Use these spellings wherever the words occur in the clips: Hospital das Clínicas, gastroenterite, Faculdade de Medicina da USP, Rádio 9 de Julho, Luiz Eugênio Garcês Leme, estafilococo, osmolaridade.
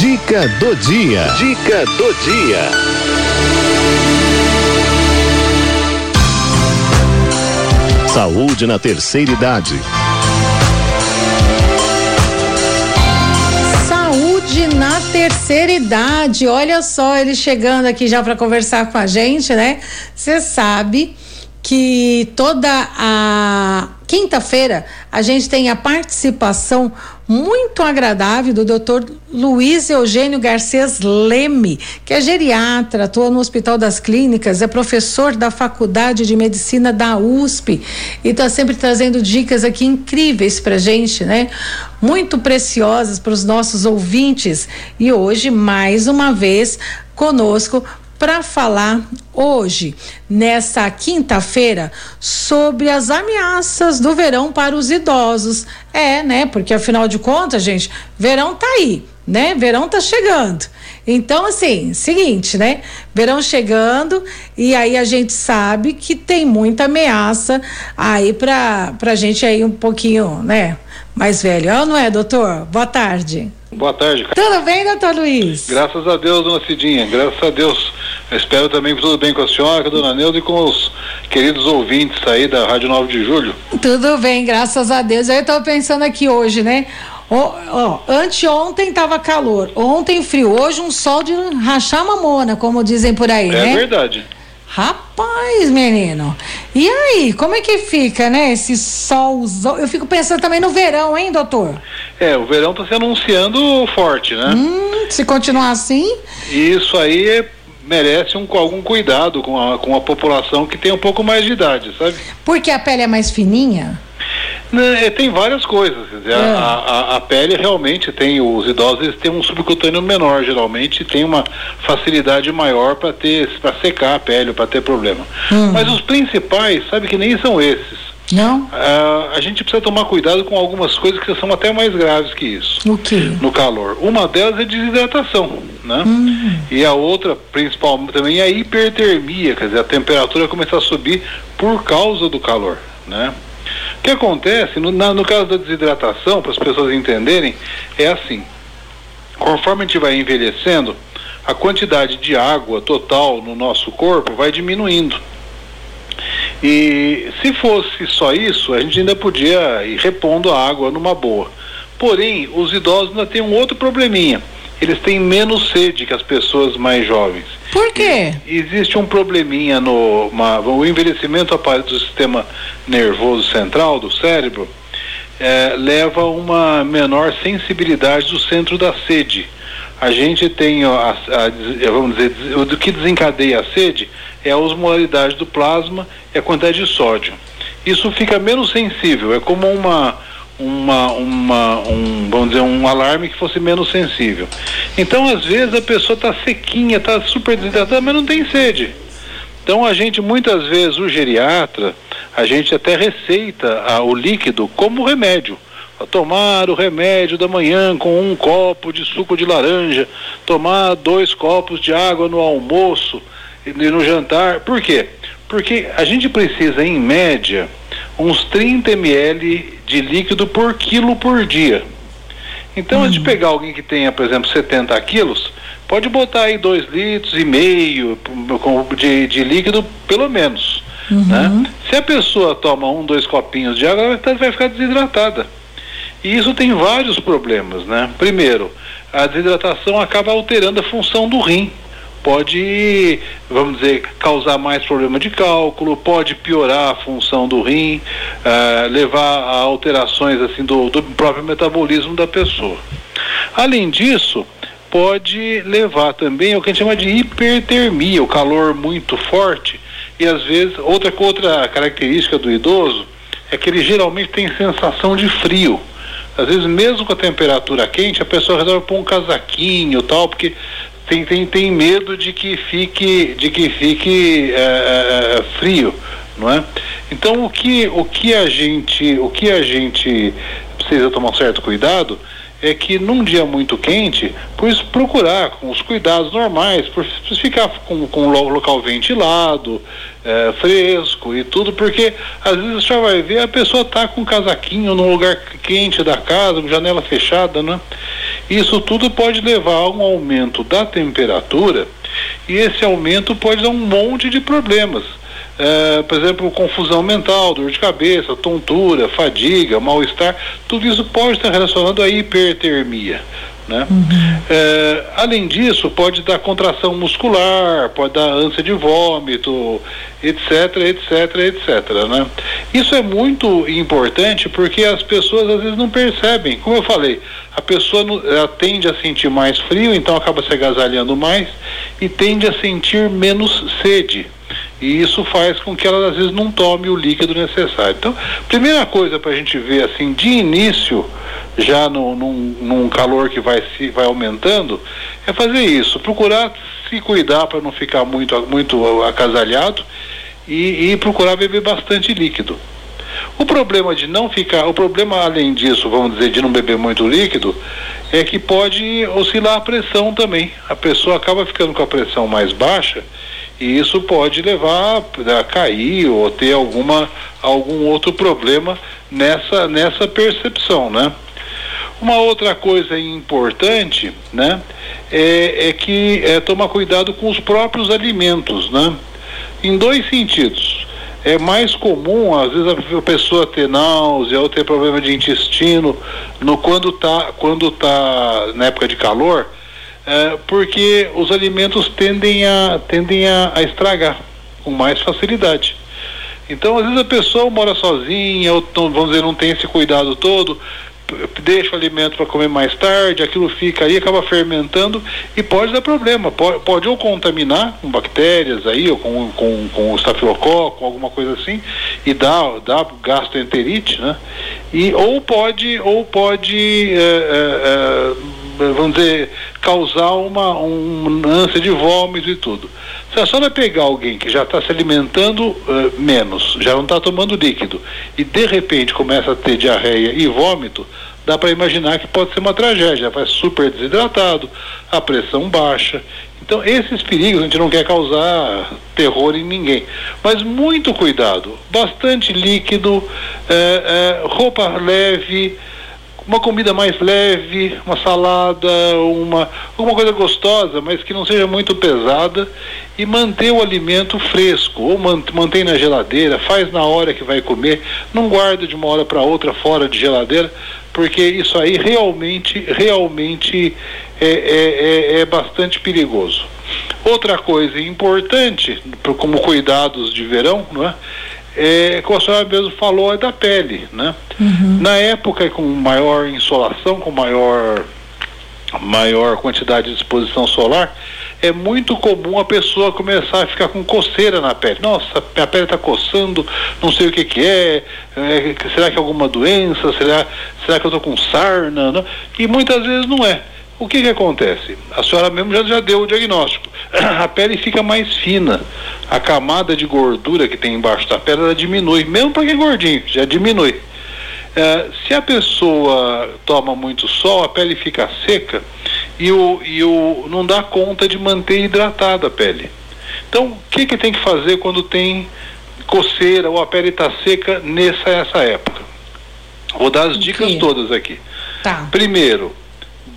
Dica do dia. Dica do dia. Saúde na terceira idade. Na terceira idade, olha só, ele chegando aqui já para conversar com a gente, né? Você sabe que toda a quinta-feira a gente tem a participação muito agradável do Dr. Luiz Eugênio Garcês Leme, que é geriatra, atua no Hospital das Clínicas, é professor da Faculdade de Medicina da USP e está sempre trazendo dicas aqui incríveis pra gente, né? Muito preciosas para os nossos ouvintes. E hoje, mais uma vez, conosco para falar hoje, nesta quinta-feira, sobre as ameaças do verão para os idosos. É, né? Porque afinal de contas, gente, verão tá aí, né? Verão tá chegando. Então, assim, seguinte, né? Verão chegando e aí a gente sabe que tem muita ameaça aí pra gente aí um pouquinho, né? Mais velho. Ah, não é, doutor? Boa tarde. Boa tarde. Tudo bem, doutor Luiz? Graças a Deus, dona Cidinha, graças a Deus. Espero também que tudo bem com a senhora, com a dona Neuza e com os queridos ouvintes aí da Rádio 9 de Julho. Tudo bem, graças a Deus. Eu estou pensando aqui hoje, né? Anteontem estava calor, ontem frio, hoje um sol de rachar mamona, como dizem por aí, né? É verdade. Rapaz, menino, e aí, como é que fica, né, esse solzão? Eu fico pensando também no verão, hein, doutor? É, o verão tá se anunciando forte, né? Se continuar assim... Isso aí merece algum cuidado com a população que tem um pouco mais de idade, sabe? Porque a pele é mais fininha? Tem várias coisas, quer dizer, a pele realmente tem, os idosos eles têm um subcutâneo menor geralmente, tem uma facilidade maior para secar a pele, para ter problema. Mas os principais, sabe que nem são esses. Não? A gente precisa tomar cuidado com algumas coisas que são até mais graves que isso. O quê? No calor. Uma delas é desidratação, né? E a outra, principal também, é a hipertermia, quer dizer, a temperatura começar a subir por causa do calor, né? O que acontece, no caso da desidratação, para as pessoas entenderem, é assim: conforme a gente vai envelhecendo, a quantidade de água total no nosso corpo vai diminuindo. E se fosse só isso, a gente ainda podia ir repondo a água numa boa. Porém, os idosos ainda têm um outro probleminha. Eles têm menos sede que as pessoas mais jovens. Por quê? Existe um probleminha o envelhecimento do sistema nervoso central, do cérebro, leva a uma menor sensibilidade do centro da sede. A gente tem, vamos dizer, o que desencadeia a sede é a osmolaridade do plasma e a quantidade de sódio. Isso fica menos sensível, é como vamos dizer, um alarme que fosse menos sensível. Então, às vezes, a pessoa está sequinha, está super desidratada, mas não tem sede. Então, a gente, muitas vezes, o geriatra, a gente até receita o líquido como remédio. Tomar o remédio da manhã com um copo de suco de laranja, tomar 2 copos de água no almoço e no jantar. Por quê? Porque a gente precisa, em média, uns 30 ml de líquido por quilo por dia. Então, antes de pegar alguém que tenha, por exemplo, 70 quilos, pode botar aí 2,5 litros de líquido, pelo menos. Né? Se a pessoa toma 1, 2 copinhos de água, ela vai ficar desidratada. E isso tem vários problemas, né? Primeiro, a desidratação acaba alterando a função do rim. Pode, vamos dizer, causar mais problema de cálculo, pode piorar a função do rim, levar a alterações assim, do próprio metabolismo da pessoa. Além disso, pode levar também ao que a gente chama de hipertermia, o calor muito forte, e às vezes, outra característica do idoso é que ele geralmente tem sensação de frio. Às vezes, mesmo com a temperatura quente, a pessoa resolve pôr um casaquinho e tal, porque tem medo de que fique frio, não é? Então o que a gente precisa tomar um certo cuidado é que num dia muito quente, pois procurar com os cuidados normais, por ficar com o local ventilado, fresco e tudo, porque às vezes você já vai ver a pessoa tá com um casaquinho num lugar quente da casa, com janela fechada, né? Isso tudo pode levar a um aumento da temperatura, e esse aumento pode dar um monte de problemas. Por exemplo, confusão mental, dor de cabeça, tontura, fadiga, mal-estar, tudo isso pode estar relacionado à hipertermia, né? Uhum. Além disso, pode dar contração muscular, pode dar ânsia de vômito, etc, etc, etc, né? Isso é muito importante porque as pessoas às vezes não percebem. Como eu falei, a pessoa tende a sentir mais frio, então acaba se agasalhando mais e tende a sentir menos sede. E isso faz com que ela às vezes não tome o líquido necessário. Então, primeira coisa para a gente ver assim de início, já num calor que vai aumentando, é fazer isso, procurar se cuidar para não ficar muito agasalhado e procurar beber bastante líquido. O problema além disso, vamos dizer, de não beber muito líquido, é que pode oscilar a pressão também. A pessoa acaba ficando com a pressão mais baixa e isso pode levar a cair ou ter algum outro problema nessa percepção, né? Uma outra coisa importante, né, é tomar cuidado com os próprios alimentos, né? Em dois sentidos. É mais comum, às vezes, a pessoa ter náusea ou ter problema de intestino quando tá na época de calor, porque os alimentos tendem a estragar com mais facilidade. Então, às vezes, a pessoa mora sozinha, ou, vamos dizer, não tem esse cuidado todo, deixa o alimento para comer mais tarde, aquilo fica aí, acaba fermentando e pode dar problema, pode ou contaminar com bactérias aí, ou com estafilococo, alguma coisa assim, e dá gastroenterite, né? Ou pode, vamos dizer, causar uma ânsia de vômito e tudo. Se a senhora pegar alguém que já está se alimentando menos, já não está tomando líquido, e de repente começa a ter diarreia e vômito, dá para imaginar que pode ser uma tragédia, vai super desidratado, a pressão baixa. Então, esses perigos a gente não quer causar terror em ninguém, mas muito cuidado, bastante líquido, roupa leve, uma comida mais leve, uma salada, alguma coisa gostosa, mas que não seja muito pesada, e manter o alimento fresco, ou mantém na geladeira, faz na hora que vai comer, não guarda de uma hora para outra fora de geladeira, porque isso aí realmente é bastante perigoso. Outra coisa importante, como cuidados de verão, não é? Como a senhora mesmo falou, é da pele, né? Uhum. Na época com maior insolação, com maior quantidade de exposição solar, é muito comum a pessoa começar a ficar com coceira na pele. Nossa, a pele está coçando, não sei o que é, será que é alguma doença, será que eu estou com sarna, né? E muitas vezes não é. O que acontece? A senhora mesmo já deu o diagnóstico. A pele fica mais fina, a camada de gordura que tem embaixo da pele, ela diminui, mesmo para quem é gordinho, já diminui. Se a pessoa toma muito sol, a pele fica seca e não dá conta de manter hidratada a pele. Então, o que tem que fazer quando tem coceira ou a pele está seca nessa época? Vou dar as dicas todas aqui. Tá. Primeiro,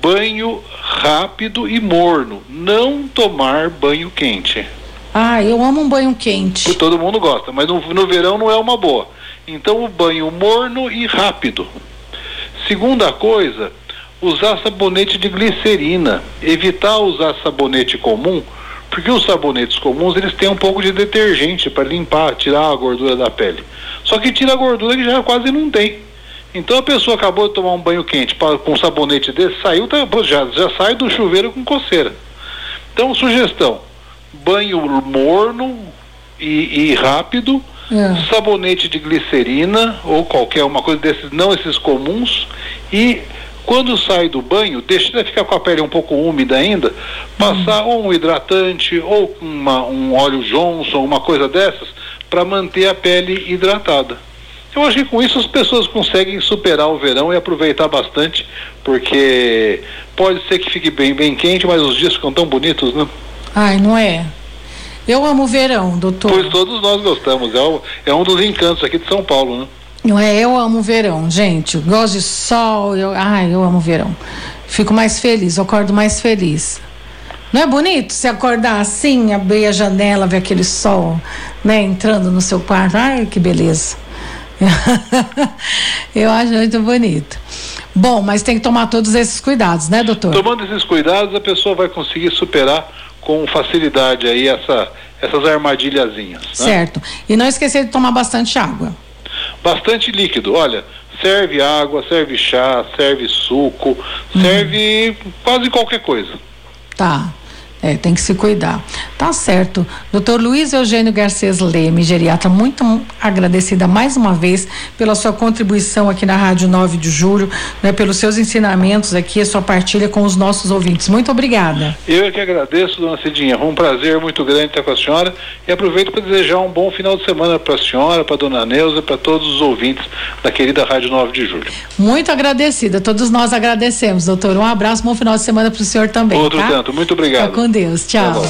banho rápido e morno, não tomar banho quente. Ah, eu amo um banho quente. Todo mundo gosta, mas no verão não é uma boa. Então, o banho morno e rápido. Segunda coisa, usar sabonete de glicerina, evitar usar sabonete comum, porque os sabonetes comuns, eles têm um pouco de detergente para limpar, tirar a gordura da pele. Só que tira a gordura que já quase não tem. Então a pessoa acabou de tomar um banho quente com um sabonete desse, já sai do chuveiro com coceira. Então, sugestão, banho morno e rápido, sabonete de glicerina ou qualquer uma coisa desses, não esses comuns, e quando sai do banho, deixa ficar com a pele um pouco úmida ainda, passar ou um hidratante ou um óleo Johnson, uma coisa dessas, para manter a pele hidratada. Eu acho que com isso as pessoas conseguem superar o verão e aproveitar bastante, porque pode ser que fique bem, bem quente, mas os dias ficam tão bonitos, né? Ai, não é? Eu amo o verão, doutor. Pois todos nós gostamos, é um dos encantos aqui de São Paulo, né? Não é? Eu amo o verão, gente. Eu gosto de sol, eu amo o verão. Fico mais feliz, eu acordo mais feliz. Não é bonito se acordar assim, abrir a janela, ver aquele sol, né, entrando no seu quarto? Ai, que beleza. Eu acho muito bonito. Bom, mas tem que tomar todos esses cuidados, né, doutor? Tomando esses cuidados, a pessoa vai conseguir superar com facilidade aí essas armadilhazinhas, né? Certo. E não esquecer de tomar bastante água. Bastante líquido. Olha, serve água, serve chá, serve suco, serve quase qualquer coisa. Tá. É, tem que se cuidar. Tá certo. Dr. Luiz Eugênio Garcês Leme, geriatra, muito agradecida mais uma vez pela sua contribuição aqui na Rádio 9 de Julho, né, pelos seus ensinamentos aqui, a sua partilha com os nossos ouvintes. Muito obrigada. Eu é que agradeço, dona Cidinha. Foi um prazer muito grande estar com a senhora e aproveito para desejar um bom final de semana para a senhora, para dona Neuza, para todos os ouvintes da querida Rádio 9 de Julho. Muito agradecida. Todos nós agradecemos, doutor. Um abraço, bom final de semana para o senhor também. Outro tanto. Muito obrigado. Tá com Deus, tchau.